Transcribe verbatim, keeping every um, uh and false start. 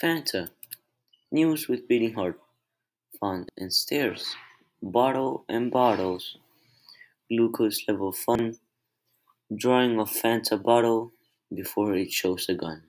Fanta, news with beating heart, fun and stairs, bottle and bottles, glucose level fun, drawing of Fanta bottle before it shows a gun.